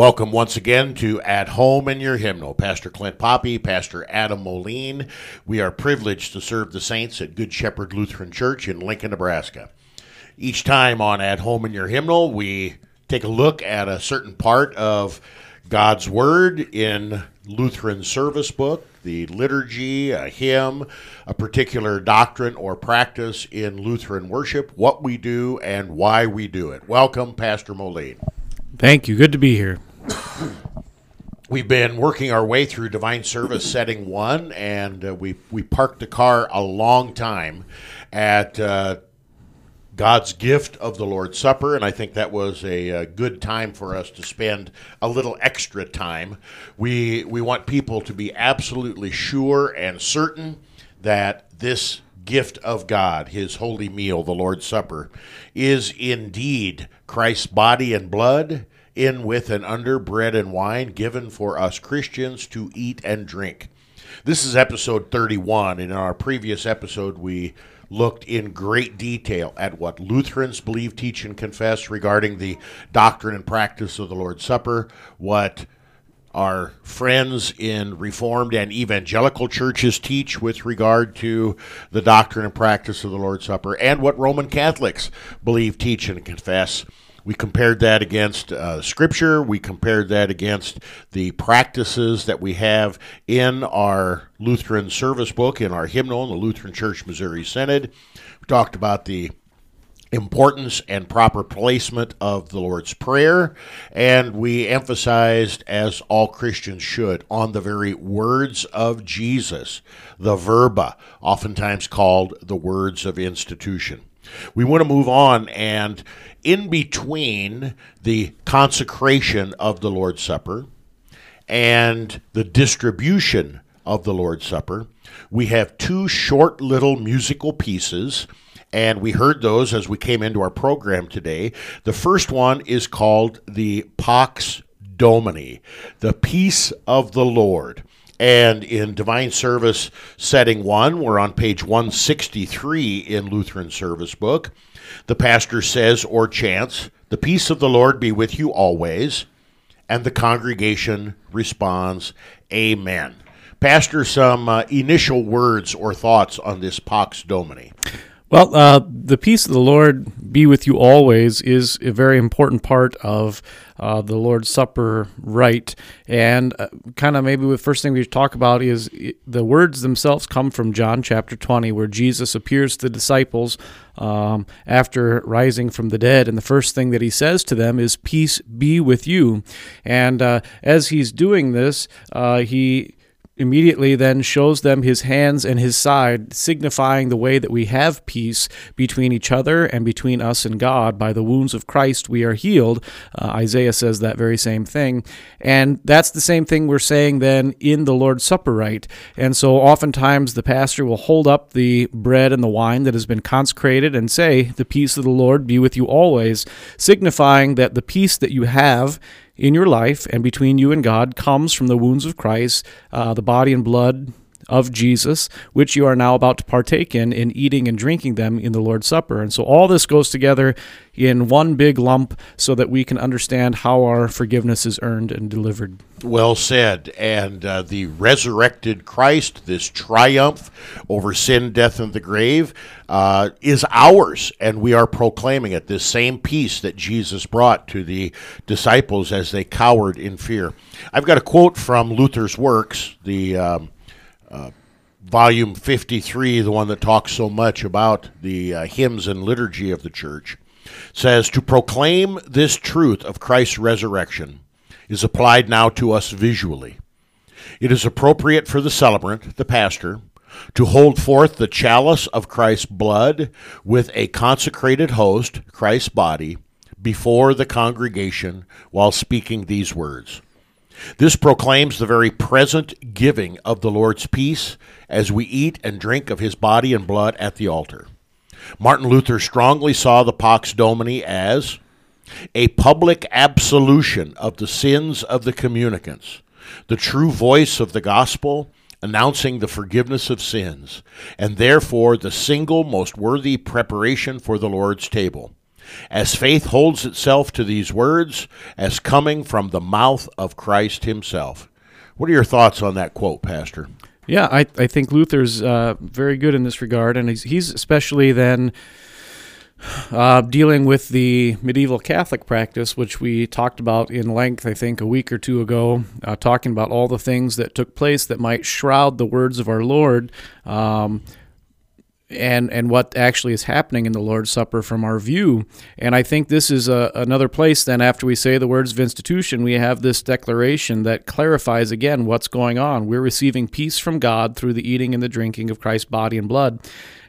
Welcome once again to At Home in Your Hymnal. Pastor Clint Poppe, Pastor Adam Moline. We are privileged to serve the saints at Good Shepherd Lutheran Church in Lincoln, Nebraska. Each time on At Home in Your Hymnal, we take a look at a certain part of God's Word in Lutheran Service Book, the liturgy, a hymn, a particular doctrine or practice in Lutheran worship, what we do and why we do it. Welcome, Pastor Moline. Thank you. Good to be here. We've been working our way through Divine Service Setting 1, and we parked the car a long time at God's gift of the Lord's Supper, and I think that was a good time for us to spend a little extra time. We want people to be absolutely sure and certain that this gift of God, His holy meal, the Lord's Supper, is indeed Christ's body and blood, in with and under bread and wine, given for us Christians to eat and drink. This is episode 31, and in our previous episode we looked in great detail at what Lutherans believe, teach, and confess regarding the doctrine and practice of the Lord's Supper, what our friends in Reformed and Evangelical churches teach with regard to the doctrine and practice of the Lord's Supper, and what Roman Catholics believe, teach, and confess. We compared that against Scripture. We compared that against the practices that we have in our Lutheran service book, in our hymnal, in the Lutheran Church, Missouri Synod. We talked about the importance and proper placement of the Lord's Prayer, and we emphasized, as all Christians should, on the very words of Jesus, the verba, oftentimes called the words of institution. We want to move on, and in between the consecration of the Lord's Supper and the distribution of the Lord's Supper, we have two short little musical pieces, and we heard those as we came into our program today. The first one is called the Pax Domini, the Peace of the Lord. And in Divine Service Setting 1, we're on page 163 in Lutheran Service Book. The pastor says or chants, "The peace of the Lord be with you always." And the congregation responds, "Amen." Pastor, some initial words or thoughts on this Pax Domini. Well, the peace of the Lord be with you always is a very important part of the Lord's Supper rite. And kind of maybe the first thing we should talk about is the words themselves come from John chapter 20, where Jesus appears to the disciples after rising from the dead. And the first thing that he says to them is, "Peace be with you." And as he's doing this, he immediately then shows them his hands and his side, signifying the way that we have peace between each other and between us and God. By the wounds of Christ we are healed. Isaiah says that very same thing. And that's the same thing we're saying then in the Lord's Supper rite. And so oftentimes the pastor will hold up the bread and the wine that has been consecrated and say, "The peace of the Lord be with you always," signifying that the peace that you have in your life and between you and God comes from the wounds of Christ, the body and blood of Jesus, which you are now about to partake in eating and drinking them in the Lord's Supper. And so all this goes together in one big lump so that we can understand how our forgiveness is earned and delivered. Well said. And the resurrected Christ, this triumph over sin, death, and the grave, is ours, and we are proclaiming it, this same peace that Jesus brought to the disciples as they cowered in fear. I've got a quote from Luther's works, the volume 53, the one that talks so much about the hymns and liturgy of the church, says, "To proclaim this truth of Christ's resurrection is applied now to us visually. It is appropriate for the celebrant, the pastor, to hold forth the chalice of Christ's blood with a consecrated host, Christ's body, before the congregation while speaking these words. This proclaims the very present giving of the Lord's peace as we eat and drink of his body and blood at the altar." Martin Luther strongly saw the Pax Domini as a public absolution of the sins of the communicants, the true voice of the gospel announcing the forgiveness of sins, and therefore the single most worthy preparation for the Lord's table. as faith holds itself to these words as coming from the mouth of Christ himself. What are your thoughts on that quote, Pastor? Yeah, I think Luther's very good in this regard, and he's especially then dealing with the medieval Catholic practice, which we talked about in length, I think, a week or two ago, talking about all the things that took place that might shroud the words of our Lord and what actually is happening in the Lord's Supper from our view. And I think this is another place then after we say the words of institution, we have this declaration that clarifies again what's going on. We're receiving peace from God through the eating and the drinking of Christ's body and blood.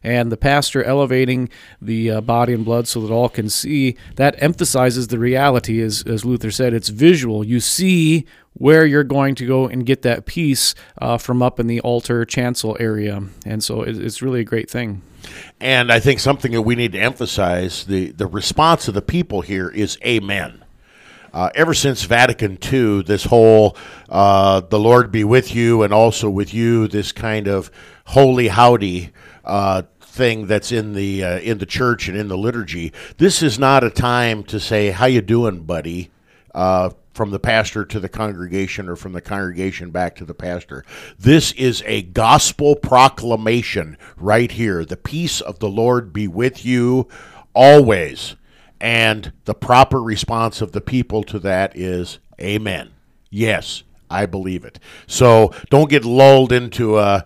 And the pastor elevating the body and blood so that all can see, that emphasizes the reality. As Luther said, it's visual. You see where you're going to go and get that peace from up in the altar chancel area. And so it's really a great thing. And I think something that we need to emphasize, the response of the people here is amen. Ever since Vatican II, this whole the Lord be with you and also with you, this kind of holy howdy thing that's in the church and in the liturgy. This is not a time to say, how you doing, buddy, from the pastor to the congregation or from the congregation back to the pastor. This is a gospel proclamation right here. The peace of the Lord be with you always. And the proper response of the people to that is, amen. Yes, I believe it. So don't get lulled into a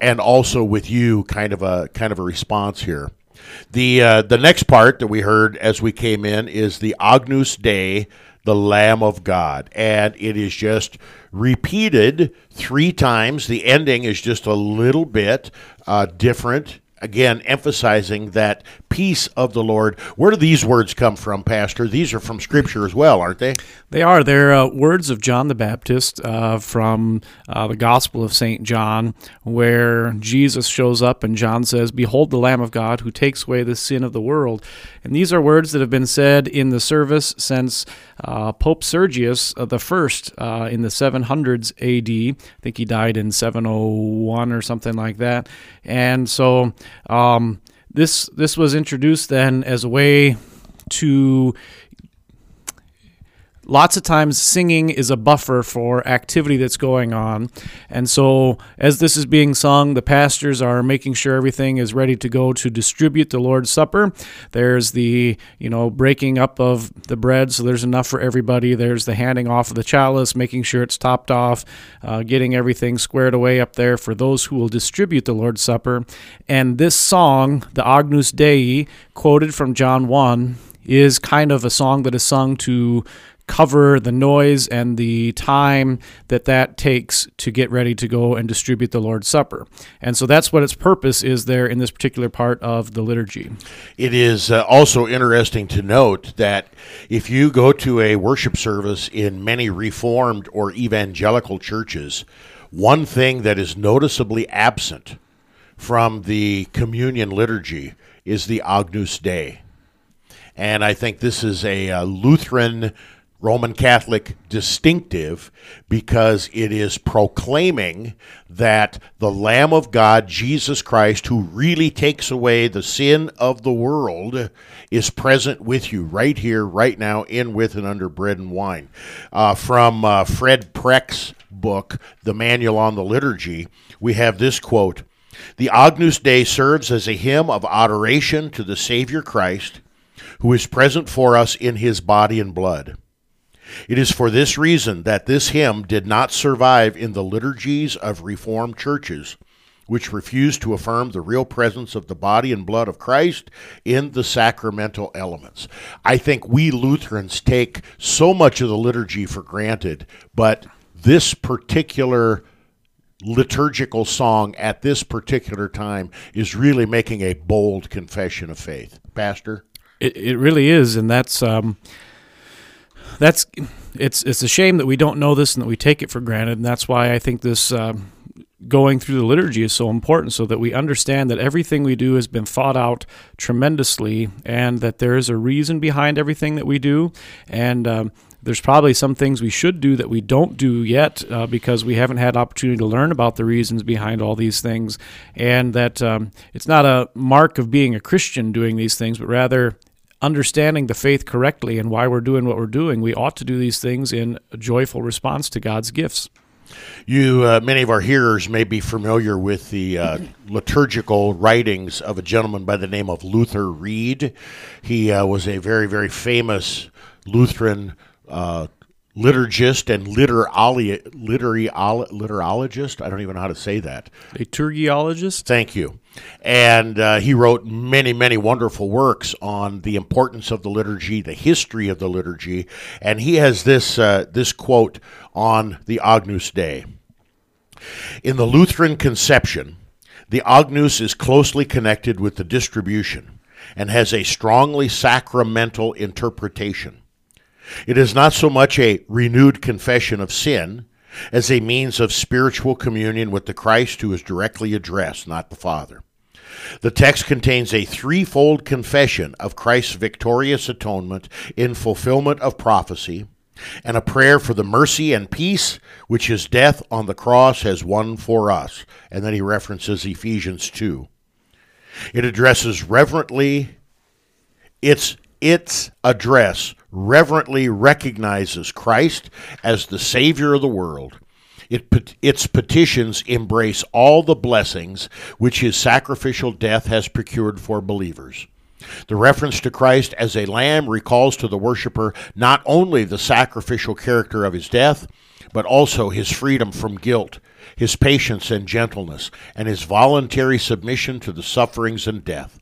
and also with you kind of a response here. The next part that we heard as we came in is the Agnus Dei, the Lamb of God, and it is just repeated three times. The ending is just a little bit different. Again, emphasizing that peace of the Lord. Where do these words come from, Pastor? These are from Scripture as well, aren't they? They are. They're words of John the Baptist from the Gospel of St. John, where Jesus shows up and John says, "Behold the Lamb of God who takes away the sin of the world." And these are words that have been said in the service since Pope Sergius I in the 700s A.D. I think he died in 701 or something like that. And so this was introduced then as a way to, lots of times singing is a buffer for activity that's going on. And so as this is being sung, the pastors are making sure everything is ready to go to distribute the Lord's Supper. There's the, breaking up of the bread, so there's enough for everybody. There's the handing off of the chalice, making sure it's topped off, getting everything squared away up there for those who will distribute the Lord's Supper. And this song, the Agnus Dei, quoted from John 1, is kind of a song that is sung to cover the noise and the time that takes to get ready to go and distribute the Lord's Supper. And so that's what its purpose is there in this particular part of the liturgy. It is also interesting to note that if you go to a worship service in many Reformed or evangelical churches, one thing that is noticeably absent from the communion liturgy is the Agnus Dei. And I think this is a Lutheran Roman Catholic distinctive, because it is proclaiming that the Lamb of God, Jesus Christ, who really takes away the sin of the world, is present with you right here, right now, in, with, and under bread and wine. From Fred Preck's book, The Manual on the Liturgy, we have this quote, "The Agnus Dei serves as a hymn of adoration to the Savior Christ, who is present for us in his body and blood. It is for this reason that this hymn did not survive in the liturgies of Reformed churches, which refused to affirm the real presence of the body and blood of Christ in the sacramental elements." I think we Lutherans take so much of the liturgy for granted, but this particular liturgical song at this particular time is really making a bold confession of faith. Pastor? It really is, and it's a shame that we don't know this and that we take it for granted, and that's why I think this going through the liturgy is so important, so that we understand that everything we do has been thought out tremendously, and that there is a reason behind everything that we do, and there's probably some things we should do that we don't do yet because we haven't had opportunity to learn about the reasons behind all these things, and that it's not a mark of being a Christian doing these things, but rather understanding the faith correctly and why we're doing what we're doing, we ought to do these things in a joyful response to God's gifts. Many of our hearers may be familiar with the liturgical writings of a gentleman by the name of Luther Reed. He was a very, very famous Lutheran liturgist and literologist. I don't even know how to say that. Liturgiologist? Thank you. And he wrote many, many wonderful works on the importance of the liturgy, the history of the liturgy. And he has this, this quote on the Agnus Dei. In the Lutheran conception, the Agnus is closely connected with the distribution and has a strongly sacramental interpretation. It is not so much a renewed confession of sin as a means of spiritual communion with the Christ who is directly addressed, not the Father. The text contains a threefold confession of Christ's victorious atonement in fulfillment of prophecy, and a prayer for the mercy and peace which his death on the cross has won for us. And then he references Ephesians 2. It addresses reverently its address reverently recognizes Christ as the Savior of the world. Its petitions embrace all the blessings which his sacrificial death has procured for believers. The reference to Christ as a lamb recalls to the worshiper not only the sacrificial character of his death, but also his freedom from guilt, his patience and gentleness, and his voluntary submission to the sufferings and death.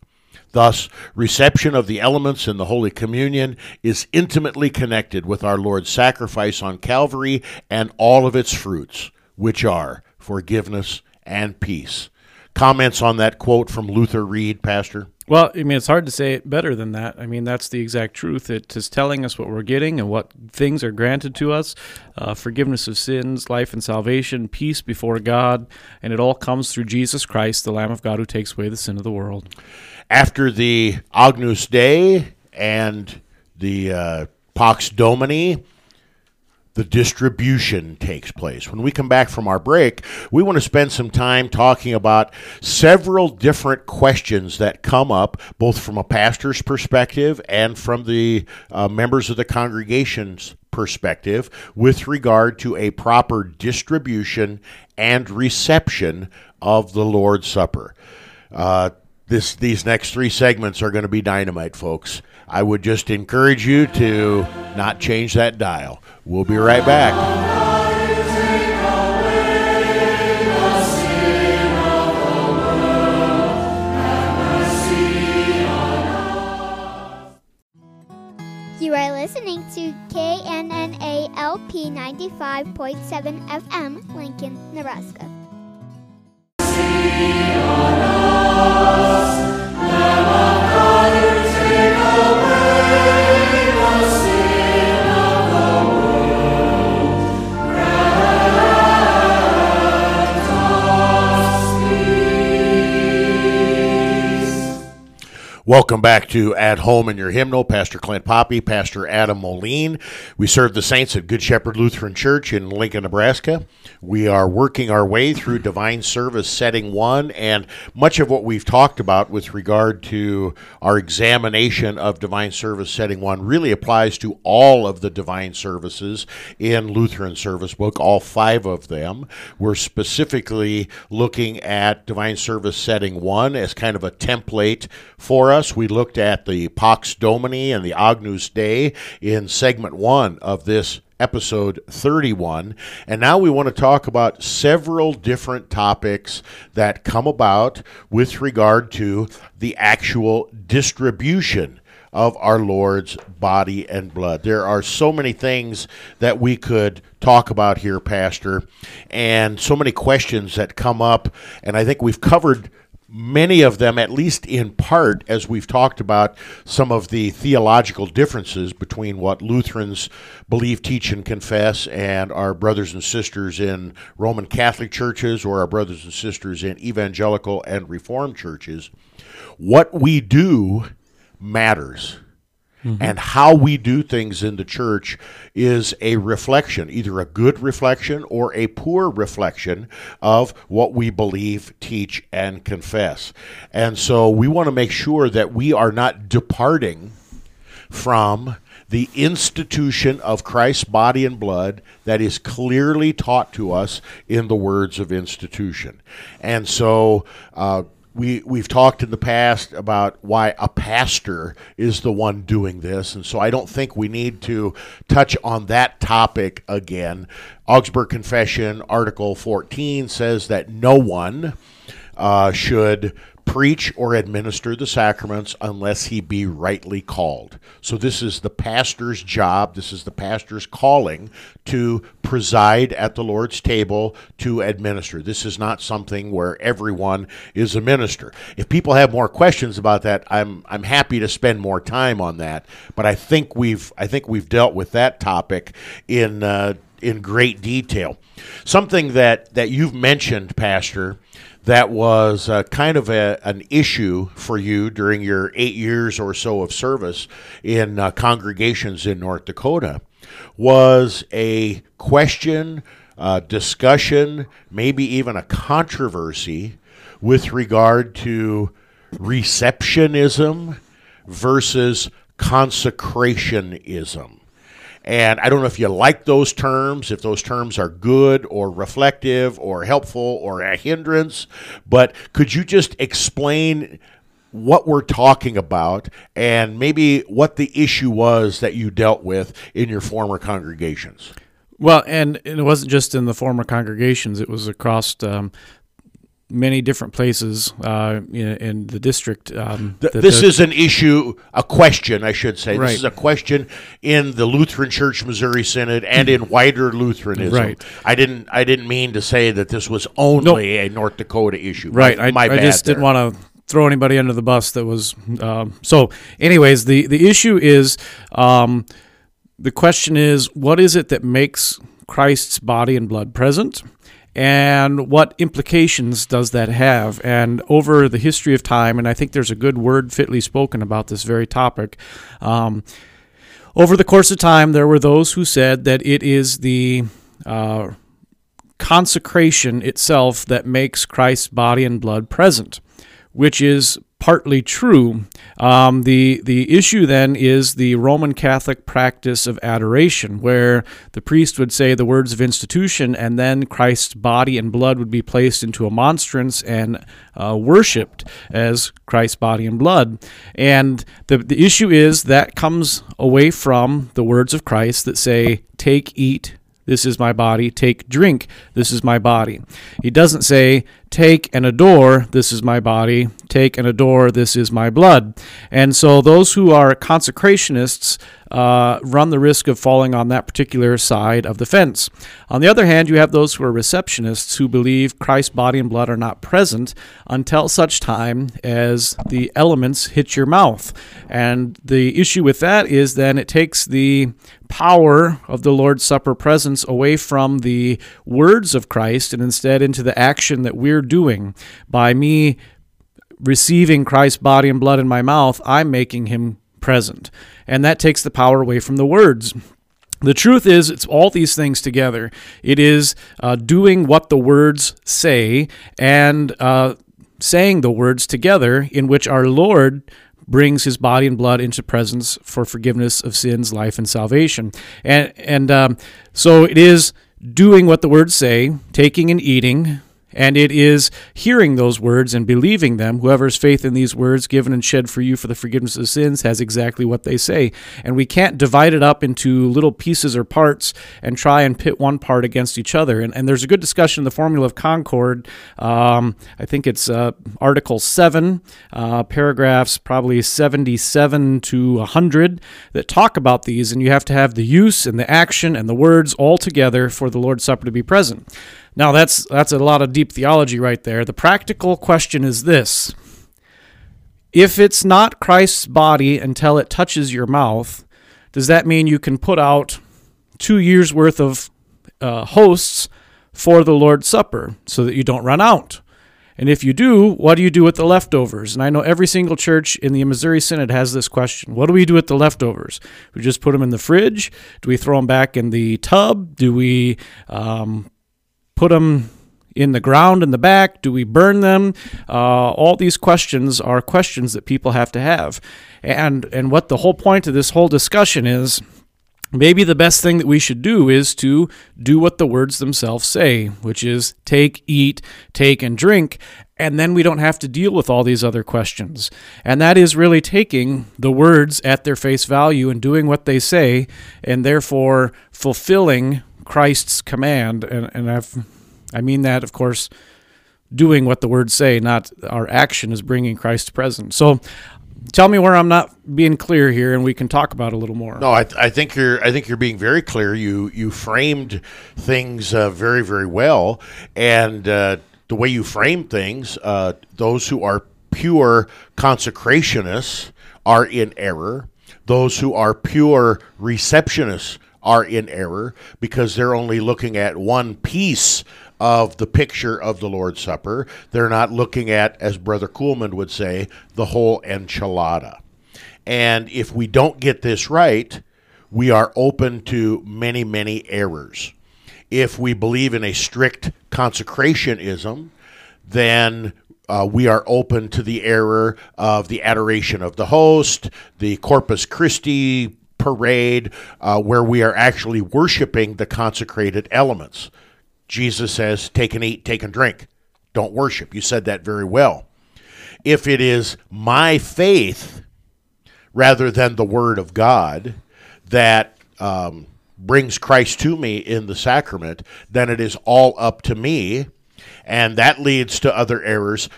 Thus, reception of the elements in the Holy Communion is intimately connected with our Lord's sacrifice on Calvary and all of its fruits, which are forgiveness and peace. Comments on that quote from Luther Reed, Pastor? Well, I mean, it's hard to say it better than that. I mean, that's the exact truth. It is telling us what we're getting and what things are granted to us, forgiveness of sins, life and salvation, peace before God, and it all comes through Jesus Christ, the Lamb of God who takes away the sin of the world. After the Agnus Dei and the Pax Domini, the distribution takes place. When we come back from our break, we want to spend some time talking about several different questions that come up, both from a pastor's perspective and from the members of the congregation's perspective, with regard to a proper distribution and reception of the Lord's Supper. These next three segments are going to be dynamite, folks. I would just encourage you to not change that dial. We'll be right back. You are listening to KNNALP 95.7 FM, Lincoln, Nebraska. Welcome back to At Home in Your Hymnal. Pastor Clint Poppe, Pastor Adam Moline. We serve the saints at Good Shepherd Lutheran Church in Lincoln, Nebraska. We are working our way through Divine Service Setting 1, and much of what we've talked about with regard to our examination of Divine Service Setting 1 really applies to all of the divine services in Lutheran Service Book, all five of them. We're specifically looking at Divine Service Setting 1 as kind of a template for us. We looked at the Pax Domini and the Agnus Dei in segment 1 of this episode 31, and now we want to talk about several different topics that come about with regard to the actual distribution of our Lord's body and blood. There are so many things that we could talk about here, Pastor, and so many questions that come up, and I think we've covered many of them, at least in part, as we've talked about some of the theological differences between what Lutherans believe, teach, and confess, and our brothers and sisters in Roman Catholic churches or our brothers and sisters in evangelical and Reformed churches. What we do matters. Mm-hmm. And how we do things in the church is a reflection, either a good reflection or a poor reflection of what we believe, teach, and confess. And so we want to make sure that we are not departing from the institution of Christ's body and blood that is clearly taught to us in the words of institution. And so we've talked in the past about why a pastor is the one doing this, and so I don't think we need to touch on that topic again. Augsburg Confession, Article 14, says that no one should preach or administer the sacraments unless he be rightly called. So this is the pastor's job, this is the pastor's calling to preside at the Lord's table, to administer. This is not something where everyone is a minister. If people have more questions about that, I'm happy to spend more time on that, but I think we've dealt with that topic in great detail. Something that you've mentioned, Pastor, that was kind of an issue for you during your 8 years or so of service in congregations in North Dakota, was a question, discussion, maybe even a controversy with regard to receptionism versus consecrationism. And I don't know if you like those terms, if those terms are good or reflective or helpful or a hindrance, but could you just explain what we're talking about and maybe what the issue was that you dealt with in your former congregations? Well, and it wasn't just in the former congregations. It was across many different places in the district. This is an issue, a question, I should say. Right. This is a question in the Lutheran Church Missouri Synod and in wider Lutheranism. Right. I didn't mean to say that this was only a North Dakota issue. Right. I just didn't want to throw anybody under the bus that was. So anyways, the issue is, the question is, what is it that makes Christ's body and blood present? And what implications does that have? And over the history of time, and I think there's a good word fitly spoken about this very topic, over the course of time, there were those who said that it is the consecration itself that makes Christ's body and blood present, which is partly true. The issue then is the Roman Catholic practice of adoration, where the priest would say the words of institution, and then Christ's body and blood would be placed into a monstrance and worshipped as Christ's body and blood. And the issue is that comes away from the words of Christ that say, "Take, eat, this is my body. Take, drink. This is my body." He doesn't say, "Take and adore. This is my body. Take and adore. This is my blood." And so those who are consecrationists run the risk of falling on that particular side of the fence. On the other hand, you have those who are receptionists who believe Christ's body and blood are not present until such time as the elements hit your mouth. And the issue with that is then it takes the power of the Lord's Supper presence away from the words of Christ and instead into the action that we're doing. By me receiving Christ's body and blood in my mouth, I'm making him present. And that takes the power away from the words. The truth is, it's all these things together. It is doing what the words say and saying the words together, in which our Lord brings his body and blood into presence for forgiveness of sins, life, and salvation. And so it is doing what the words say, taking and eating, and it is hearing those words and believing them. Whoever's faith in these words, given and shed for you for the forgiveness of sins, has exactly what they say. And we can't divide it up into little pieces or parts and try and pit one part against each other. And there's a good discussion in the Formula of Concord. I think it's Article 7, paragraphs probably 77 to 100, that talk about these. And you have to have the use and the action and the words all together for the Lord's Supper to be present. Now, that's a lot of deep theology right there. The practical question is this. If it's not Christ's body until it touches your mouth, does that mean you can put out 2 years' worth of hosts for the Lord's Supper so that you don't run out? And if you do, what do you do with the leftovers? And I know every single church in the Missouri Synod has this question. What do we do with the leftovers? We just put them in the fridge? Do we throw them back in the tub? Do we put them in the ground in the back? Do we burn them? All these questions are questions that people have to have. And what the whole point of this whole discussion is, maybe the best thing that we should do is to do what the words themselves say, which is take, eat, take, and drink, and then we don't have to deal with all these other questions. And that is really taking the words at their face value and doing what they say, and therefore fulfilling Christ's command. And I mean that, of course, doing what the words say, not our action is bringing Christ present. So tell me where I'm not being clear here, and we can talk about it a little more. No, I think you're being very clear. You framed things very, very well, and the way you frame things, those who are pure consecrationists are in error. Those who are pure receptionists are in error because they're only looking at one piece of the picture of the Lord's Supper. They're not looking at, as Brother Kuhlman would say, the whole enchilada. And if we don't get this right, we are open to many, many errors. If we believe in a strict consecrationism, then we are open to the error of the adoration of the host, the Corpus Christi parade, where we are actually worshiping the consecrated elements. Jesus says, take and eat, take and drink. Don't worship. You said that very well. If it is my faith rather than the Word of God that brings Christ to me in the sacrament, then it is all up to me, and that leads to other errors,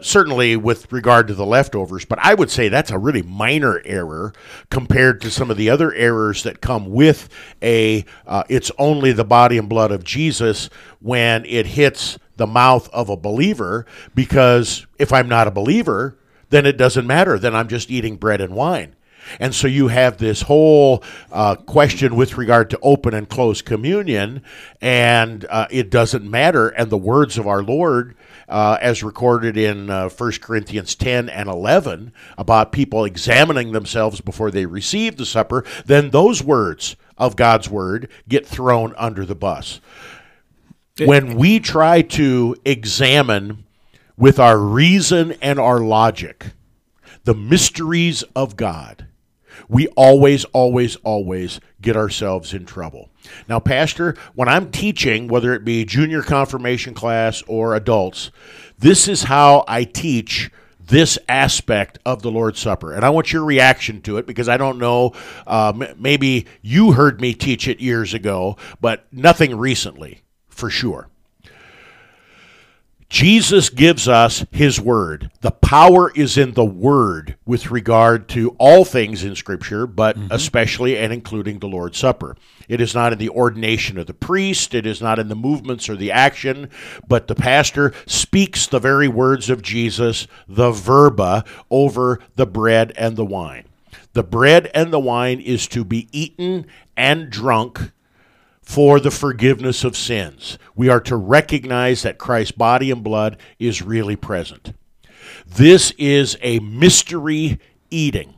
certainly with regard to the leftovers. But I would say that's a really minor error compared to some of the other errors that come with a it's only the body and blood of Jesus when it hits the mouth of a believer, because if I'm not a believer, then it doesn't matter. Then I'm just eating bread and wine. And so you have this whole question with regard to open and closed communion, and it doesn't matter. And the words of our Lord, as recorded in 1 Corinthians 10 and 11, about people examining themselves before they receive the supper, then those words of God's word get thrown under the bus. When we try to examine with our reason and our logic the mysteries of God, we always, always, always get ourselves in trouble. Now, Pastor, when I'm teaching, whether it be junior confirmation class or adults, this is how I teach this aspect of the Lord's Supper. And I want your reaction to it, because I don't know, maybe you heard me teach it years ago, but nothing recently, for sure. Jesus gives us his word. The power is in the word with regard to all things in Scripture, but especially and including the Lord's Supper. It is not in the ordination of the priest. It is not in the movements or the action, but the pastor speaks the very words of Jesus, the verba, over the bread and the wine. The bread and the wine is to be eaten and drunk for the forgiveness of sins. We are to recognize that Christ's body and blood is really present. This is a mystery eating.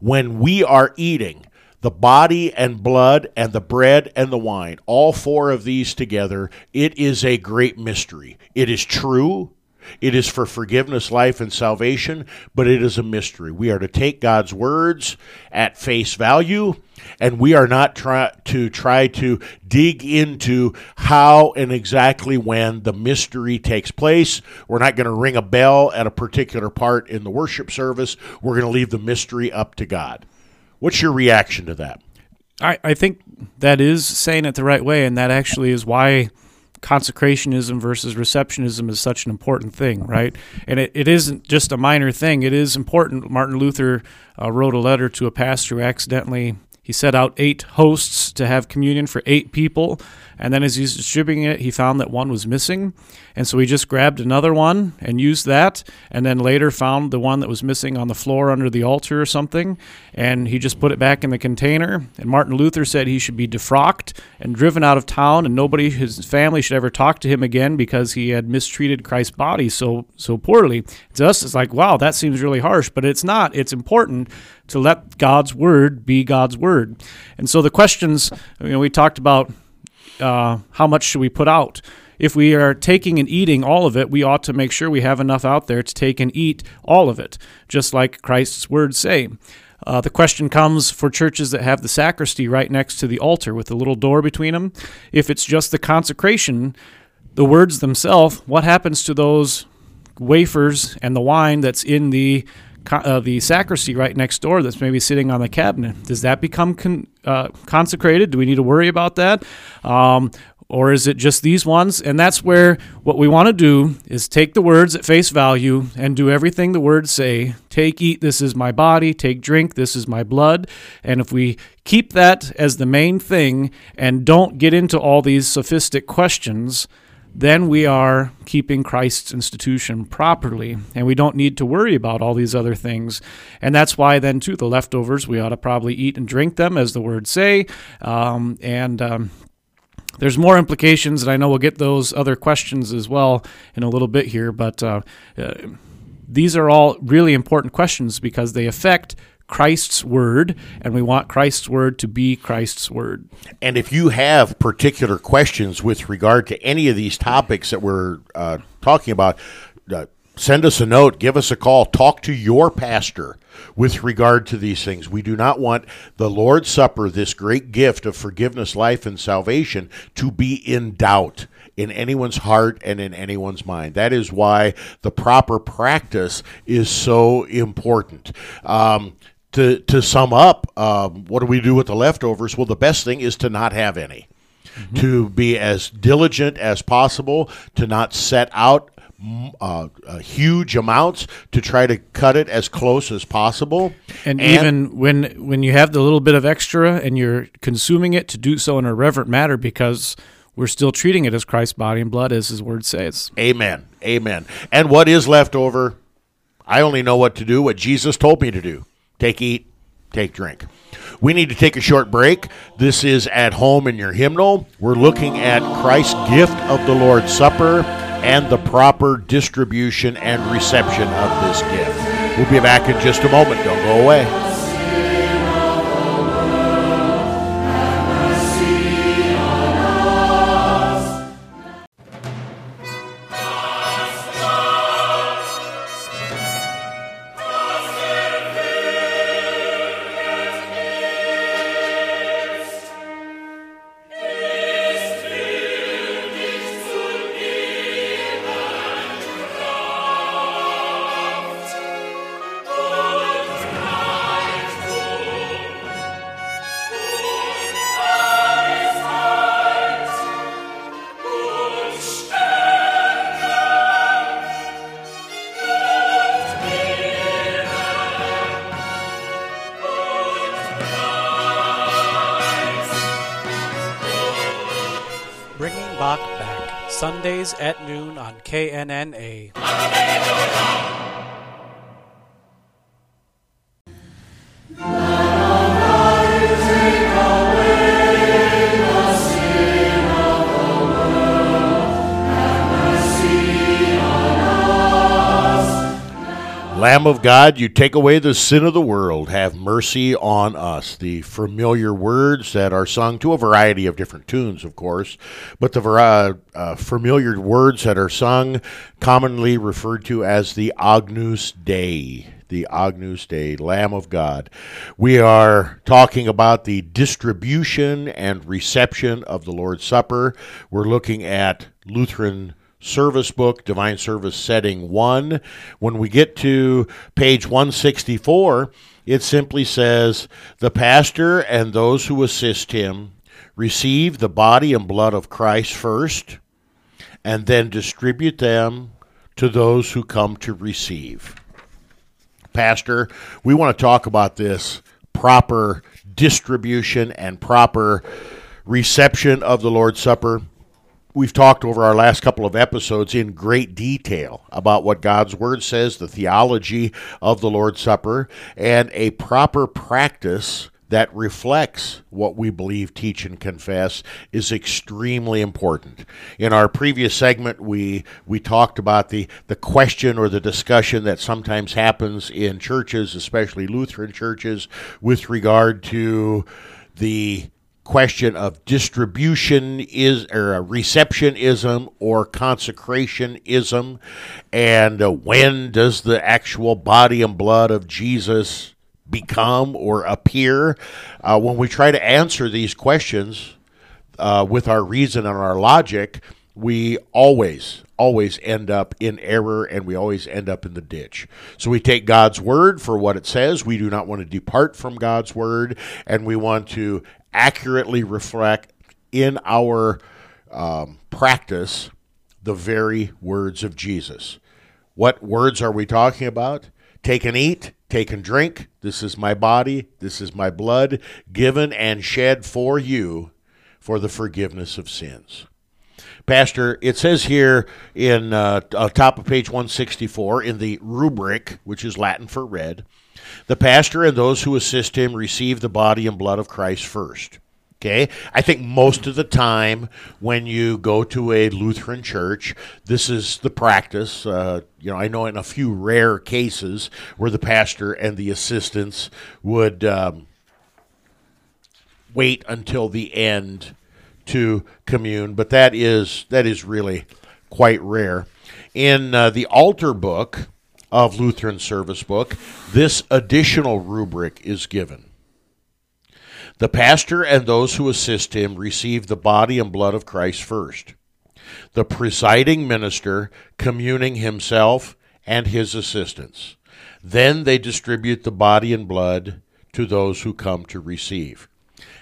When we are eating the body and blood and the bread and the wine, all four of these together, it is a great mystery. It is true. It is for forgiveness, life, and salvation, but it is a mystery. We are to take God's words at face value, and we are not try to dig into how and exactly when the mystery takes place. We're not going to ring a bell at a particular part in the worship service. We're going to leave the mystery up to God. What's your reaction to that? I think that is saying it the right way, and that actually is why consecrationism versus receptionism is such an important thing, right? And it isn't just a minor thing. It is important. Martin Luther wrote a letter to a pastor who accidentally, he set out 8 hosts to have communion for 8 people, and then as he's distributing it, he found that one was missing, and so he just grabbed another one and used that, and then later found the one that was missing on the floor under the altar or something, and he just put it back in the container. And Martin Luther said he should be defrocked and driven out of town, and nobody, his family, should ever talk to him again because he had mistreated Christ's body so poorly. To us, it's like, wow, that seems really harsh, but it's not. It's important to let God's word be God's word. And so the questions, we talked about how much should we put out? if we are taking and eating all of it, we ought to make sure we have enough out there to take and eat all of it, just like Christ's words say. The question comes for churches that have the sacristy right next to the altar with a little door between them. If it's just the consecration, the words themselves, what happens to those wafers and the wine that's in the sacristy right next door that's maybe sitting on the cabinet? Does that become consecrated? Do we need to worry about that? Or is it just these ones? And that's where what we want to do is take the words at face value and do everything the words say. Take, eat, this is my body. Take, drink, this is my blood. And if we keep that as the main thing and don't get into all these sophistic questions, then we are keeping Christ's institution properly, and we don't need to worry about all these other things. And that's why then, too, the leftovers, we ought to probably eat and drink them, as the words say, there's more implications, and I know we'll get those other questions as well in a little bit here, but these are all really important questions because they affect Christ's Word, and we want Christ's Word to be Christ's Word. And if you have particular questions with regard to any of these topics that we're talking about, send us a note, give us a call, talk to your pastor with regard to these things. We do not want the Lord's Supper, this great gift of forgiveness, life, and salvation, to be in doubt in anyone's heart and in anyone's mind. That is why the proper practice is so important. To sum up, what do we do with the leftovers? Well, the best thing is to not have any, mm-hmm. to be as diligent as possible, to not set out huge amounts, to try to cut it as close as possible. And even when you have the little bit of extra and you're consuming it, to do so in a reverent manner, because we're still treating it as Christ's body and blood, as his word says. Amen. Amen. And what is left over? I only know what to do, what Jesus told me to do. Take, eat, take, drink. We need to take a short break. This is At Home in Your Hymnal. We're looking at Christ's gift of the Lord's Supper and the proper distribution and reception of this gift. We'll be back in just a moment. Don't go away. Sundays at noon on KNNA. Lamb of God, you take away the sin of the world, have mercy on us. The familiar words that are sung to a variety of different tunes, of course, but the familiar words that are sung, commonly referred to as the Agnus Dei. The Agnus Dei, Lamb of God. We are talking about the distribution and reception of the Lord's Supper. We're looking at Lutheran Service Book, Divine Service Setting 1. When we get to page 164, it simply says, "The pastor and those who assist him receive the body and blood of Christ first, and then distribute them to those who come to receive." Pastor, we want to talk about this proper distribution and proper reception of the Lord's Supper. We've talked over our last couple of episodes in great detail about what God's Word says, the theology of the Lord's Supper, and a proper practice that reflects what we believe, teach, and confess is extremely important. In our previous segment, we talked about the question or the discussion that sometimes happens in churches, especially Lutheran churches, with regard to the question of distribution is or receptionism or consecrationism, and when does the actual body and blood of Jesus become or appear? When we try to answer these questions with our reason and our logic, we always end up in error, and we always end up in the ditch. So we take God's word for what it says. We do not want to depart from God's word, and we want to accurately reflect in our practice the very words of Jesus. What words are we talking about? Take and eat, take and drink. This is my body, this is my blood, given and shed for you for the forgiveness of sins. Pastor, it says here in top of page 164 in the rubric, which is Latin for red, the pastor and those who assist him receive the body and blood of Christ first. Okay? I think most of the time when you go to a Lutheran church, this is the practice. I know in a few rare cases where the pastor and the assistants would wait until the end to commune, but that is really quite rare. In the altar book of Lutheran Service Book, this additional rubric is given. The pastor and those who assist him receive the body and blood of Christ first. The presiding minister communing himself and his assistants. Then they distribute the body and blood to those who come to receive.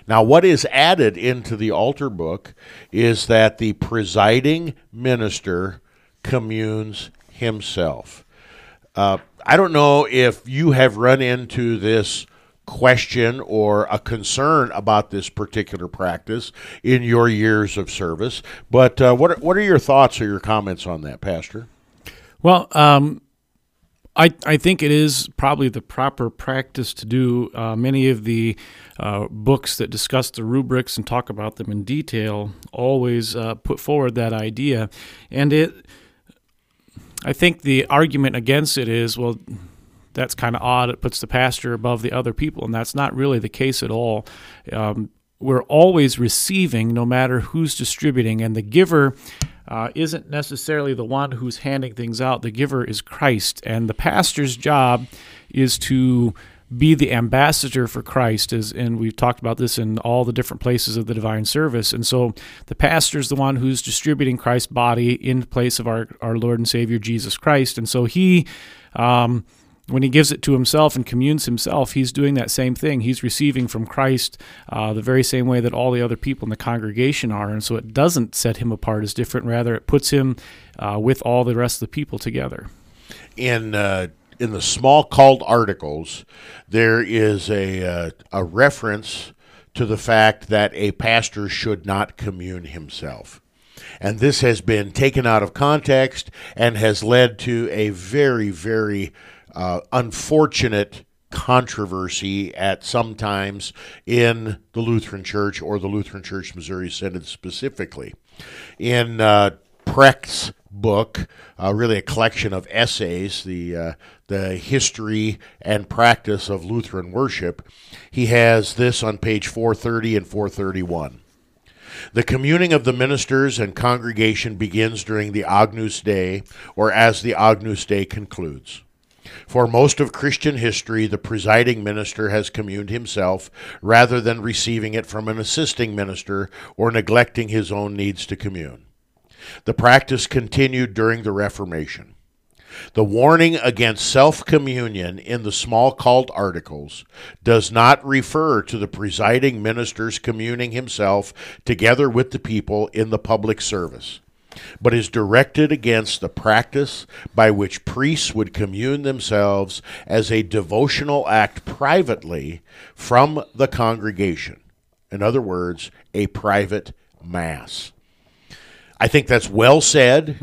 Now, what is added into the altar book is that the presiding minister communes himself. I don't know if you have run into this question or a concern about this particular practice in your years of service, but what are your thoughts or your comments on that, Pastor? Well, I think it is probably the proper practice to do. Many of the books that discuss the rubrics and talk about them in detail always put forward that idea. And I think the argument against it is, well, that's kind of odd. It puts the pastor above the other people, and that's not really the case at all. We're always receiving no matter who's distributing, and the giver isn't necessarily the one who's handing things out. The giver is Christ, and the pastor's job is to be the ambassador for Christ, and we've talked about this in all the different places of the divine service. And so the pastor's the one who's distributing Christ's body in place of our Lord and Savior Jesus Christ. And so he, when he gives it to himself and communes himself, he's doing that same thing. He's receiving from Christ the very same way that all the other people in the congregation are, and so it doesn't set him apart as different. Rather, it puts him with all the rest of the people together. In the Smalcald Articles, there is a reference to the fact that a pastor should not commune himself. And this has been taken out of context and has led to a very, very unfortunate controversy at some times in the Lutheran Church or the Lutheran Church Missouri Synod specifically. In Precht's book, really a collection of essays, the history and practice of Lutheran worship, he has this on page 430 and 431. The communing of the ministers and congregation begins during the Agnus Dei, or as the Agnus Dei concludes. For most of Christian history, the presiding minister has communed himself rather than receiving it from an assisting minister or neglecting his own needs to commune. The practice continued during the Reformation. The warning against self-communion in the Smalcald Articles does not refer to the presiding minister's communing himself together with the people in the public service, but is directed against the practice by which priests would commune themselves as a devotional act privately from the congregation. In other words, a private mass. I think that's well said,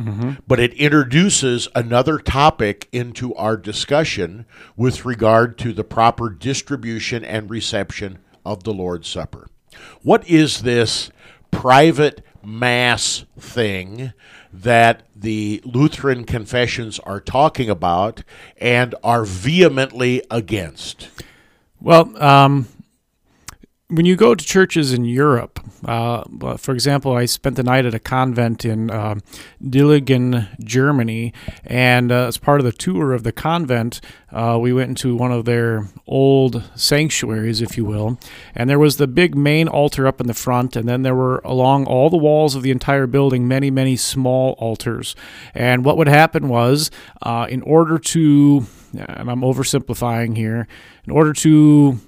but it introduces another topic into our discussion with regard to the proper distribution and reception of the Lord's Supper. What is this private mass thing that the Lutheran confessions are talking about and are vehemently against? Well, When you go to churches in Europe, for example, I spent the night at a convent in Dillingen, Germany, and as part of the tour of the convent, we went into one of their old sanctuaries, if you will, and there was the big main altar up in the front, and then there were, along all the walls of the entire building, many, many small altars. And what would happen was, in order to, and I'm oversimplifying here, in order to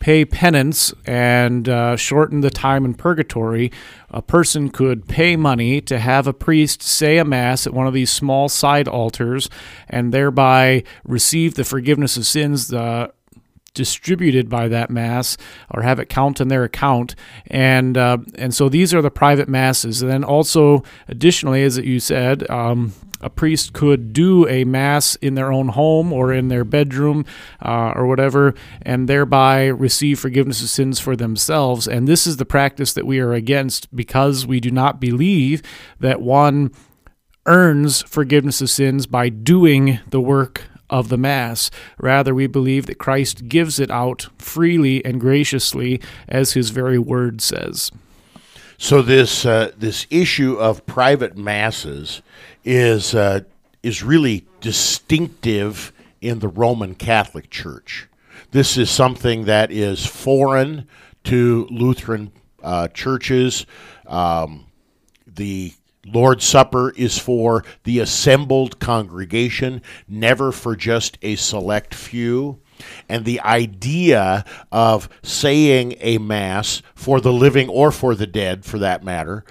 pay penance and shorten the time in purgatory, a person could pay money to have a priest say a mass at one of these small side altars and thereby receive the forgiveness of sins distributed by that mass, or have it count in their account. And so these are the private masses. And then also, additionally, as you said, a priest could do a mass in their own home or in their bedroom or whatever, and thereby receive forgiveness of sins for themselves. And this is the practice that we are against, because we do not believe that one earns forgiveness of sins by doing the work of the Mass. Rather, we believe that Christ gives it out freely and graciously, as his very word says. So this this issue of private masses is really distinctive in the Roman Catholic Church. This is something that is foreign to Lutheran churches. The Lord's Supper is for the assembled congregation, never for just a select few. And the idea of saying a Mass for the living, or for the dead for that matter,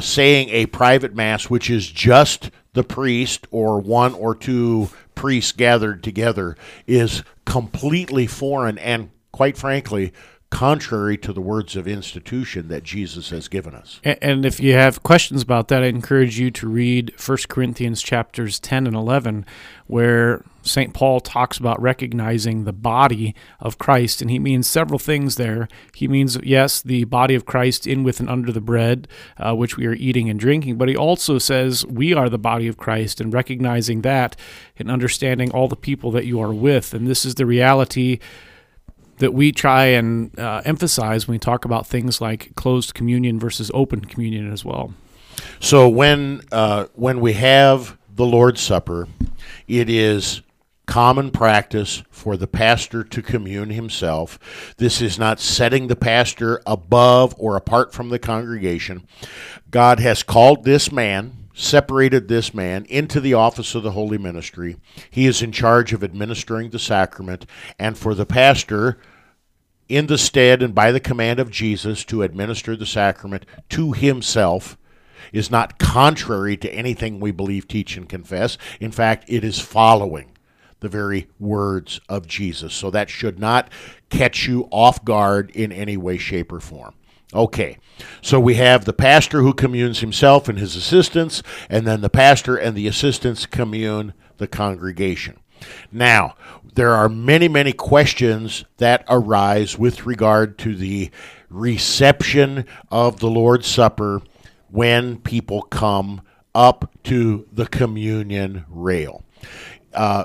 saying a private Mass, which is just the priest or one or two priests gathered together, is completely foreign and, quite frankly, contrary to the words of institution that Jesus has given us. And if you have questions about that, I encourage you to read 1 Corinthians chapters 10 and 11, where St. Paul talks about recognizing the body of Christ, and he means several things there. He means, yes, the body of Christ in, with, and under the bread, which we are eating and drinking, but he also says we are the body of Christ, and recognizing that and understanding all the people that you are with. And this is the reality that we try and emphasize when we talk about things like closed communion versus open communion as well. So when we have the Lord's Supper, it is common practice for the pastor to commune himself. This is not setting the pastor above or apart from the congregation. God has called this man, separated this man into the office of the holy ministry. He is in charge of administering the sacrament, and for the pastor, in the stead and by the command of Jesus, to administer the sacrament to himself is not contrary to anything we believe, teach, and confess. In fact, it is following the very words of Jesus. So that should not catch you off guard in any way, shape, or form. Okay, so we have the pastor who communes himself and his assistants, and then the pastor and the assistants commune the congregation. Now, there are many, many questions that arise with regard to the reception of the Lord's Supper when people come up to the communion rail.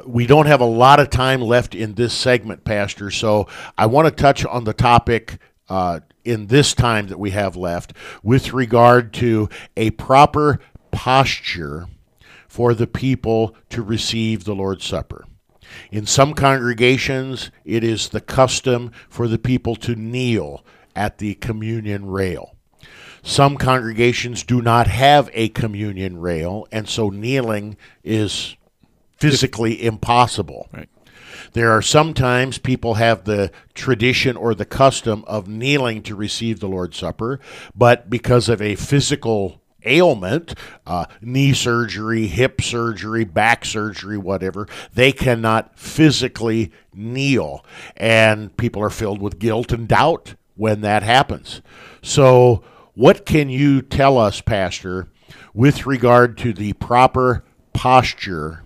We don't have a lot of time left in this segment, Pastor, so I want to touch on the topic in this time that we have left with regard to a proper posture for the people to receive the Lord's Supper. In some congregations, it is the custom for the people to kneel at the communion rail. Some congregations do not have a communion rail, and so kneeling is physically impossible. Right. There are sometimes people have the tradition or the custom of kneeling to receive the Lord's Supper, but because of a physical ailment, knee surgery, hip surgery, back surgery, whatever, they cannot physically kneel. And people are filled with guilt and doubt when that happens. So what can you tell us, Pastor, with regard to the proper posture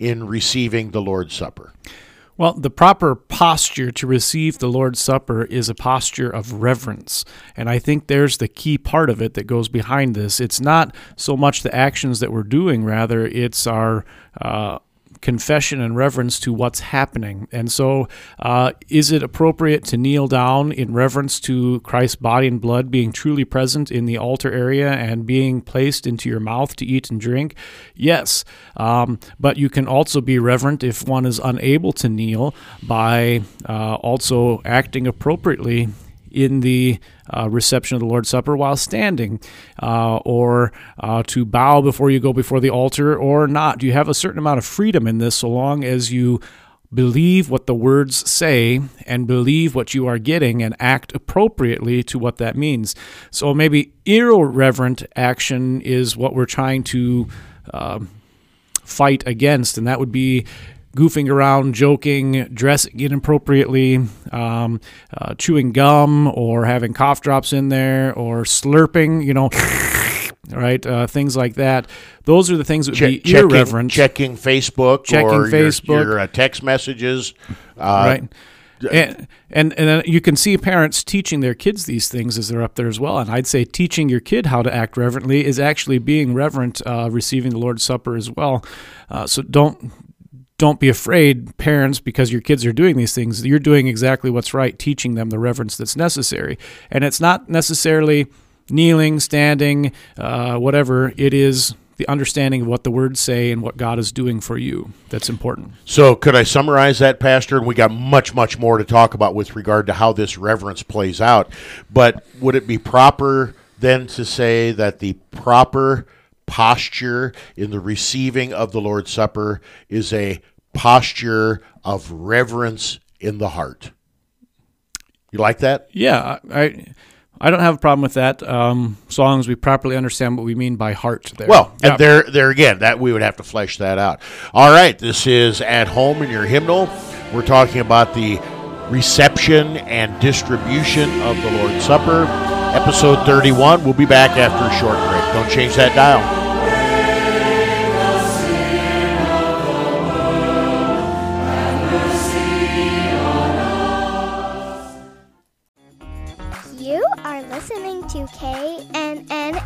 in receiving the Lord's Supper? Well, the proper posture to receive the Lord's Supper is a posture of reverence, and I think there's the key part of it that goes behind this. It's not so much the actions that we're doing, rather it's our confession and reverence to what's happening. And so is it appropriate to kneel down in reverence to Christ's body and blood being truly present in the altar area and being placed into your mouth to eat and drink? Yes, but you can also be reverent if one is unable to kneel by also acting appropriately in the reception of the Lord's Supper while standing, or to bow before you go before the altar or not. You have a certain amount of freedom in this so long as you believe what the words say and believe what you are getting and act appropriately to what that means. So maybe irreverent action is what we're trying to fight against, and that would be goofing around, joking, dressing inappropriately, chewing gum or having cough drops in there or slurping, right? Things like that. Those are the things that would be irreverent. Checking Facebook or your text messages. Right. And then you can see parents teaching their kids these things as they're up there as well. And I'd say teaching your kid how to act reverently is actually being reverent, receiving the Lord's Supper as well. So don't be afraid, parents, because your kids are doing these things. You're doing exactly what's right, teaching them the reverence that's necessary. And it's not necessarily kneeling, standing, whatever. It is the understanding of what the words say and what God is doing for you that's important. So could I summarize that, Pastor? And we got much, much more to talk about with regard to how this reverence plays out. But would it be proper then to say that the proper posture in the receiving of the Lord's Supper is a posture of reverence in the heart? You like that? Yeah, I don't have a problem with that, so long as we properly understand what we mean by heart there. Well, yeah. And there again, that we would have to flesh that out. All right, this is At Home in Your Hymnal. We're talking about the reception and distribution of the Lord's Supper, episode 31. We'll be back after a short break. Don't change that dial. You are listening to KNNALP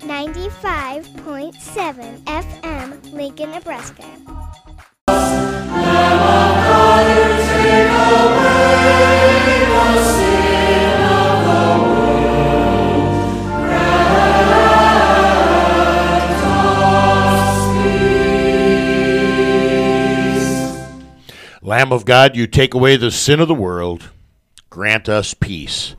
95.7 FM, Lincoln, Nebraska. Lamb of God, you take away the sin of the world. Grant us peace.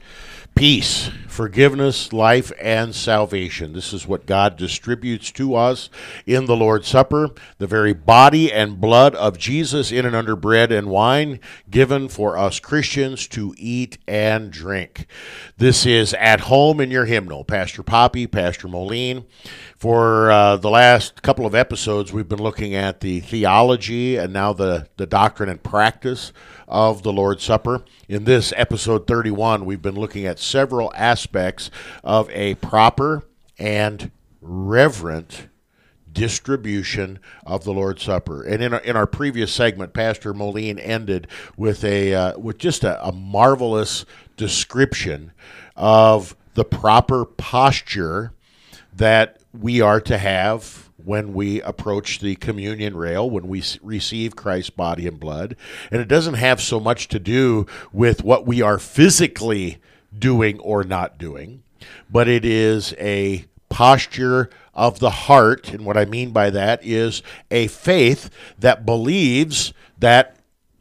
Peace, forgiveness, life, and salvation. This is what God distributes to us in the Lord's Supper, the very body and blood of Jesus in and under bread and wine, given for us Christians to eat and drink. This is At Home in Your Hymnal. Pastor Poppe, Pastor Moline. For the last couple of episodes, we've been looking at the theology and now the doctrine and practice of the Lord's Supper. In this episode 31, we've been looking at several aspects of a proper and reverent distribution of the Lord's Supper. And in our previous segment, Pastor Moline ended with just a marvelous description of the proper posture that we are to have when we approach the communion rail, when we receive Christ's body and blood. And it doesn't have so much to do with what we are physically doing or not doing, but it is a posture of the heart. And what I mean by that is a faith that believes that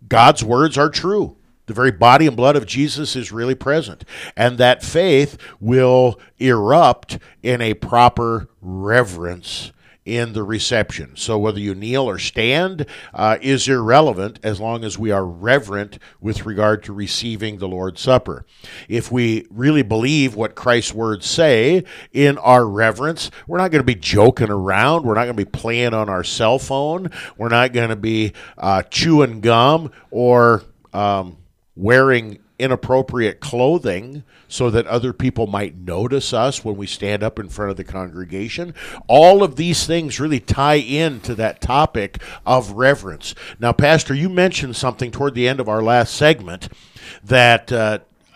God's words are true. The very body and blood of Jesus is really present. And that faith will erupt in a proper reverence in the reception. So whether you kneel or stand is irrelevant as long as we are reverent with regard to receiving the Lord's Supper. If we really believe what Christ's words say in our reverence, we're not going to be joking around. We're not going to be playing on our cell phone. We're not going to be chewing gum or wearing inappropriate clothing so that other people might notice us when we stand up in front of the congregation. All of these things really tie into that topic of reverence. Now, Pastor, you mentioned something toward the end of our last segment that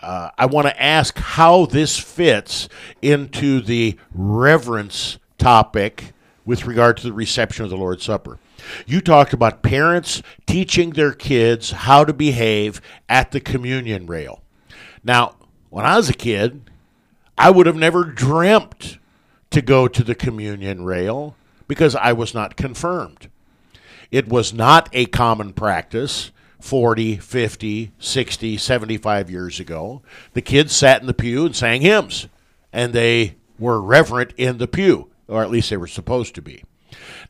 I want to ask how this fits into the reverence topic with regard to the reception of the Lord's Supper. You talked about parents teaching their kids how to behave at the communion rail. Now, when I was a kid, I would have never dreamt to go to the communion rail because I was not confirmed. It was not a common practice 40, 50, 60, 75 years ago. The kids sat in the pew and sang hymns, and they were reverent in the pew, or at least they were supposed to be.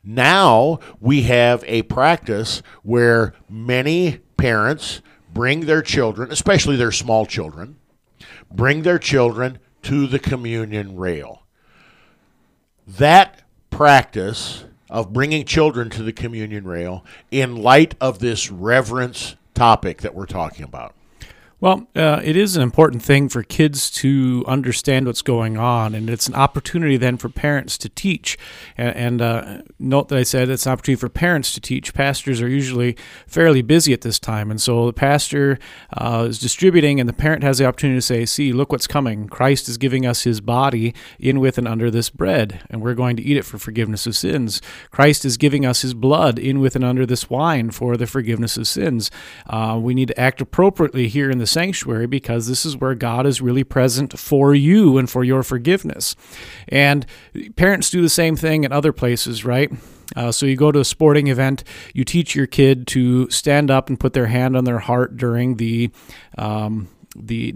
Now we have a practice where many parents bring their children, especially their small children, bring their children to the communion rail. That practice of bringing children to the communion rail in light of this reverence topic that we're talking about. Well, it is an important thing for kids to understand what's going on, and it's an opportunity then for parents to teach. And note that I said it's an opportunity for parents to teach. Pastors are usually fairly busy at this time, and so the pastor is distributing, and the parent has the opportunity to say, see, look what's coming. Christ is giving us his body in, with, and under this bread, and we're going to eat it for forgiveness of sins. Christ is giving us his blood in, with, and under this wine for the forgiveness of sins. We need to act appropriately here in the sanctuary, because this is where God is really present for you and for your forgiveness. And parents do the same thing in other places, right? So you go to a sporting event, you teach your kid to stand up and put their hand on their heart during the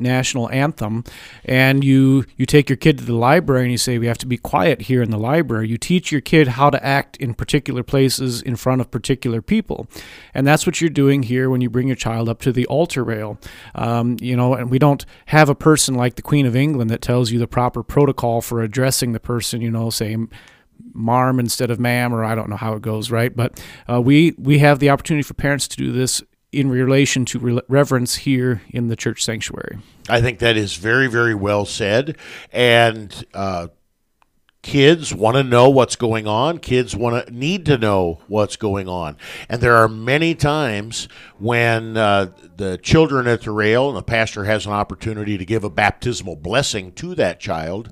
national anthem, and you take your kid to the library and you say, we have to be quiet here in the library. You teach your kid how to act in particular places in front of particular people. And that's what you're doing here when you bring your child up to the altar rail. And we don't have a person like the Queen of England that tells you the proper protocol for addressing the person, say, marm instead of ma'am, or I don't know how it goes, right? But we have the opportunity for parents to do this in relation to reverence here in the church sanctuary. I think that is very, very well said. And kids want to know what's going on. Kids need to know what's going on. And there are many times when the children at the rail, and the pastor has an opportunity to give a baptismal blessing to that child.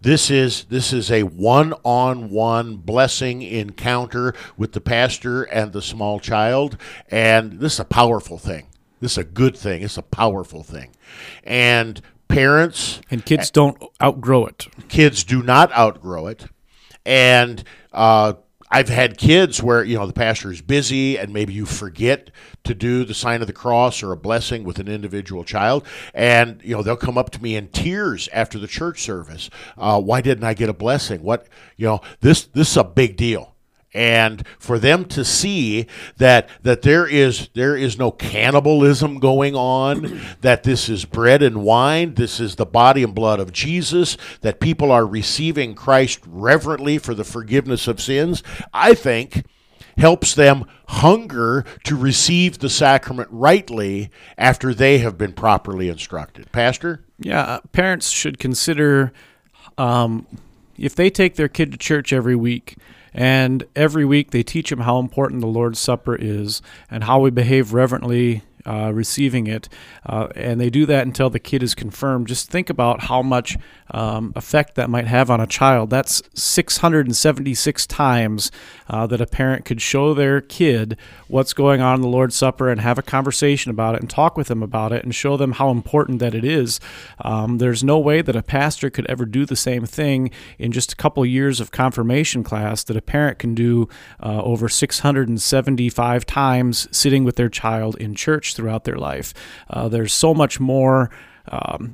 This is a one-on-one blessing encounter with the pastor and the small child, and this is a powerful thing. This is a good thing. It's a powerful thing. And parents and kids don't outgrow it. Kids do not outgrow it. And I've had kids where, the pastor is busy and maybe you forget to do the sign of the cross or a blessing with an individual child. And, they'll come up to me in tears after the church service. Why didn't I get a blessing? What, this is a big deal. And for them to see that there is no cannibalism going on, that this is bread and wine, this is the body and blood of Jesus, that people are receiving Christ reverently for the forgiveness of sins, I think helps them hunger to receive the sacrament rightly after they have been properly instructed. Pastor? Yeah, parents should consider if they take their kid to church every week, and every week they teach them how important the Lord's Supper is and how we behave reverently receiving it. And they do that until the kid is confirmed. Just think about how much effect that might have on a child. That's 676 times that a parent could show their kid what's going on in the Lord's Supper and have a conversation about it and talk with them about it and show them how important that it is. There's no way that a pastor could ever do the same thing in just a couple years of confirmation class that a parent can do over 675 times sitting with their child in church throughout their life. There's so much more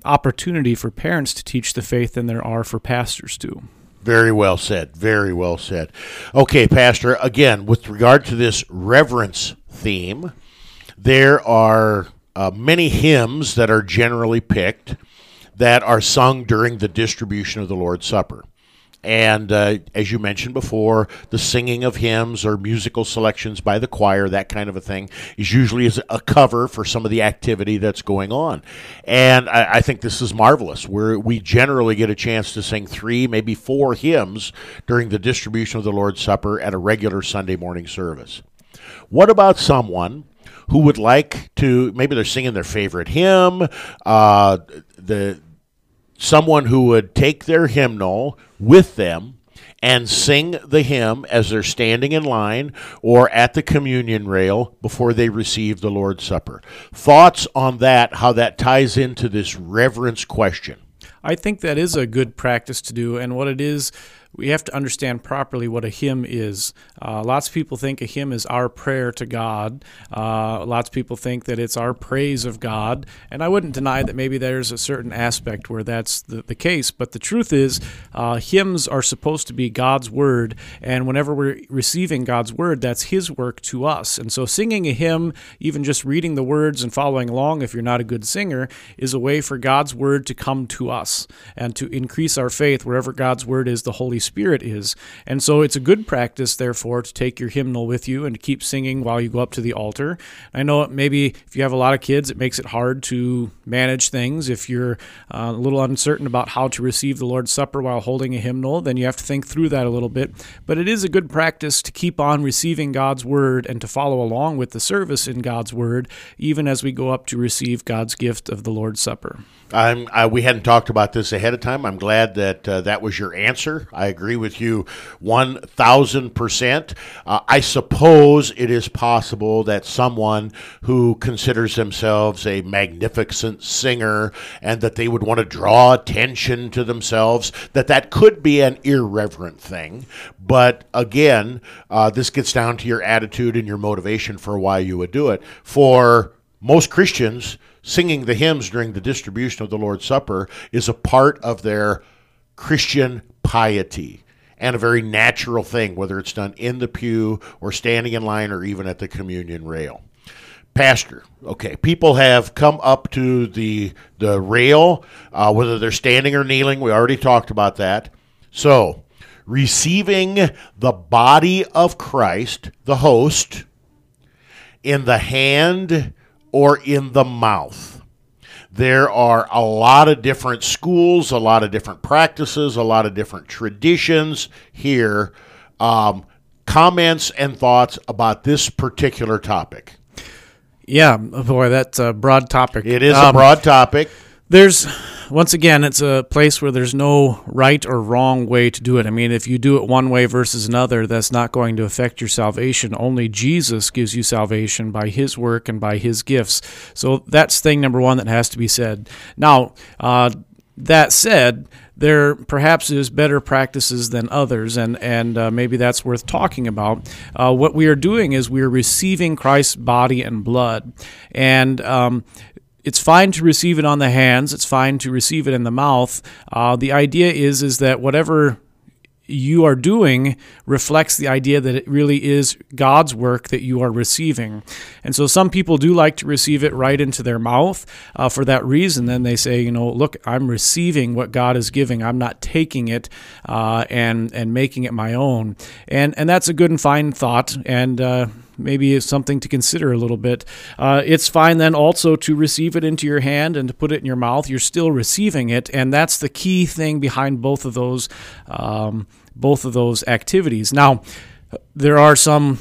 opportunity for parents to teach the faith than there are for pastors to. Very well said. Very well said. Okay, Pastor, again, with regard to this reverence theme, there are many hymns that are generally picked that are sung during the distribution of the Lord's Supper. And as you mentioned before, the singing of hymns or musical selections by the choir, that kind of a thing, is usually a cover for some of the activity that's going on. And I think this is marvelous. We generally get a chance to sing 3, maybe 4 hymns during the distribution of the Lord's Supper at a regular Sunday morning service. What about someone who would like to, maybe they're singing their favorite hymn, someone who would take their hymnal with them and sing the hymn as they're standing in line or at the communion rail before they receive the Lord's Supper. Thoughts on that, how that ties into this reverence question? I think that is a good practice to do, and what it is, we have to understand properly what a hymn is. Lots of people think a hymn is our prayer to God. Lots of people think that it's our praise of God. And I wouldn't deny that maybe there's a certain aspect where that's the case. But the truth is, hymns are supposed to be God's Word. And whenever we're receiving God's Word, that's His work to us. And so singing a hymn, even just reading the words and following along, if you're not a good singer, is a way for God's Word to come to us and to increase our faith wherever God's Word is, the Holy Spirit is. And so it's a good practice, therefore, to take your hymnal with you and to keep singing while you go up to the altar. I know maybe if you have a lot of kids, it makes it hard to manage things. If you're a little uncertain about how to receive the Lord's Supper while holding a hymnal, then you have to think through that a little bit. But it is a good practice to keep on receiving God's Word and to follow along with the service in God's Word, even as we go up to receive God's gift of the Lord's Supper. We hadn't talked about this ahead of time. I'm glad that that was your answer. I agree with you 1,000%. I suppose it is possible that someone who considers themselves a magnificent singer and that they would want to draw attention to themselves, that could be an irreverent thing. But again, this gets down to your attitude and your motivation for why you would do it. For most Christians, singing the hymns during the distribution of the Lord's Supper is a part of their Christian piety, and a very natural thing, whether it's done in the pew or standing in line or even at the communion rail. Pastor, okay, people have come up to the rail, whether they're standing or kneeling. We already talked about that. So, receiving the body of Christ, the host, in the hand or in the mouth. There are a lot of different schools, a lot of different practices, a lot of different traditions here. Comments and thoughts about this particular topic? Yeah, boy, that's a broad topic. It is a broad topic. Once again, it's a place where there's no right or wrong way to do it. I mean, if you do it one way versus another, that's not going to affect your salvation. Only Jesus gives you salvation by His work and by His gifts. So that's thing number one that has to be said. Now, that said, there perhaps is better practices than others, and maybe that's worth talking about. What we are doing is we are receiving Christ's body and blood, and it's fine to receive it on the hands. It's fine to receive it in the mouth. The idea is that whatever you are doing reflects the idea that it really is God's work that you are receiving. And so some people do like to receive it right into their mouth for that reason. Then they say, look, I'm receiving what God is giving. I'm not taking it and making it my own. And that's a good and fine thought, and maybe it's something to consider a little bit. It's fine then also to receive it into your hand and to put it in your mouth. You're still receiving it, and that's the key thing behind both of those activities. Now, there are some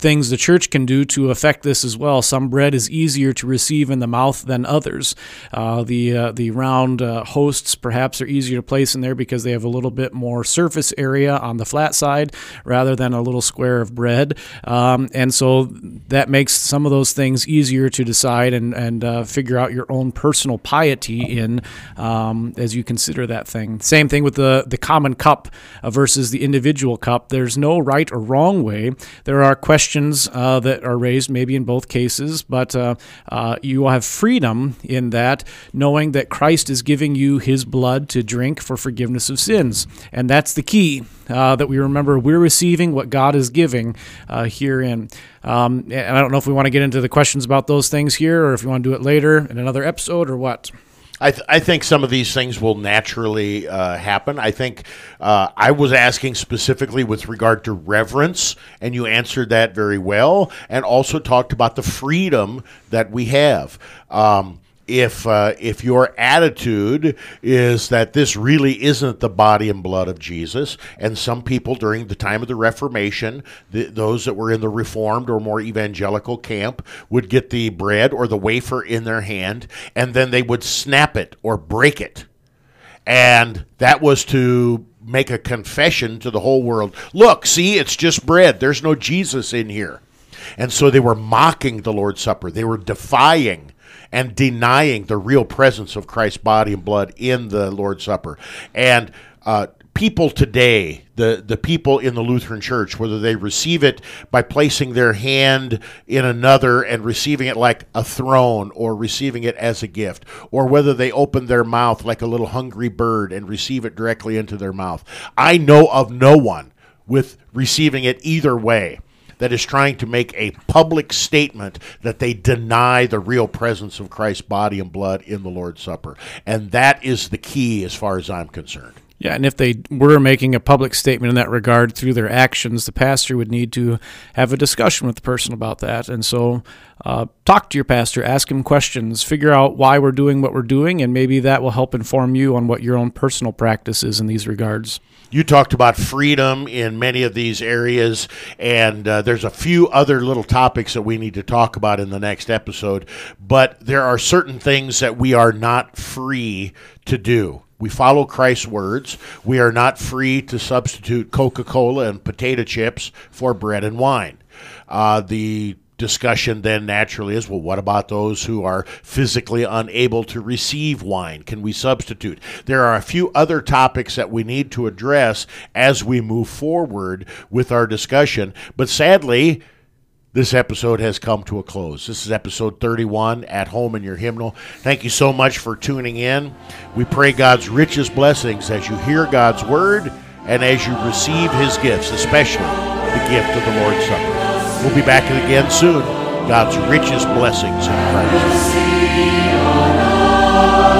things the church can do to affect this as well. Some bread is easier to receive in the mouth than others. The round hosts perhaps are easier to place in there because they have a little bit more surface area on the flat side rather than a little square of bread. And so that makes some of those things easier to decide and figure out your own personal piety in as you consider that thing. Same thing with the common cup versus the individual cup. There's no right or wrong way. There are questions that are raised maybe in both cases, but you will have freedom in that, knowing that Christ is giving you His blood to drink for forgiveness of sins. And that's the key, that we remember we're receiving what God is giving herein. And I don't know if we want to get into the questions about those things here or if you want to do it later in another episode or what. I think some of these things will naturally happen. I think I was asking specifically with regard to reverence, and you answered that very well, and also talked about the freedom that we have. If your attitude is that this really isn't the body and blood of Jesus, and some people during the time of the Reformation, those that were in the Reformed or more evangelical camp would get the bread or the wafer in their hand, and then they would snap it or break it. And that was to make a confession to the whole world. Look, see, it's just bread. There's no Jesus in here. And so they were mocking the Lord's Supper. They were defying and denying the real presence of Christ's body and blood in the Lord's Supper. And people today, the people in the Lutheran Church, whether they receive it by placing their hand in another and receiving it like a throne or receiving it as a gift, or whether they open their mouth like a little hungry bird and receive it directly into their mouth. I know of no one with receiving it either way that is trying to make a public statement that they deny the real presence of Christ's body and blood in the Lord's Supper. And that is the key as far as I'm concerned. Yeah, and if they were making a public statement in that regard through their actions, the pastor would need to have a discussion with the person about that. And so talk to your pastor, ask him questions, figure out why we're doing what we're doing, and maybe that will help inform you on what your own personal practice is in these regards. You talked about freedom in many of these areas, and there's a few other little topics that we need to talk about in the next episode, but there are certain things that we are not free to do. We follow Christ's words. We are not free to substitute Coca-Cola and potato chips for bread and wine. The discussion then naturally is, well, what about those who are physically unable to receive wine? Can we substitute? There are a few other topics that we need to address as we move forward with our discussion, but sadly, this episode has come to a close. This is episode 31, At Home in Your Hymnal. Thank you so much for tuning in. We pray God's richest blessings as you hear God's word and as you receive his gifts, especially the gift of the Lord's Supper. We'll be back again soon. God's richest blessings in Christ.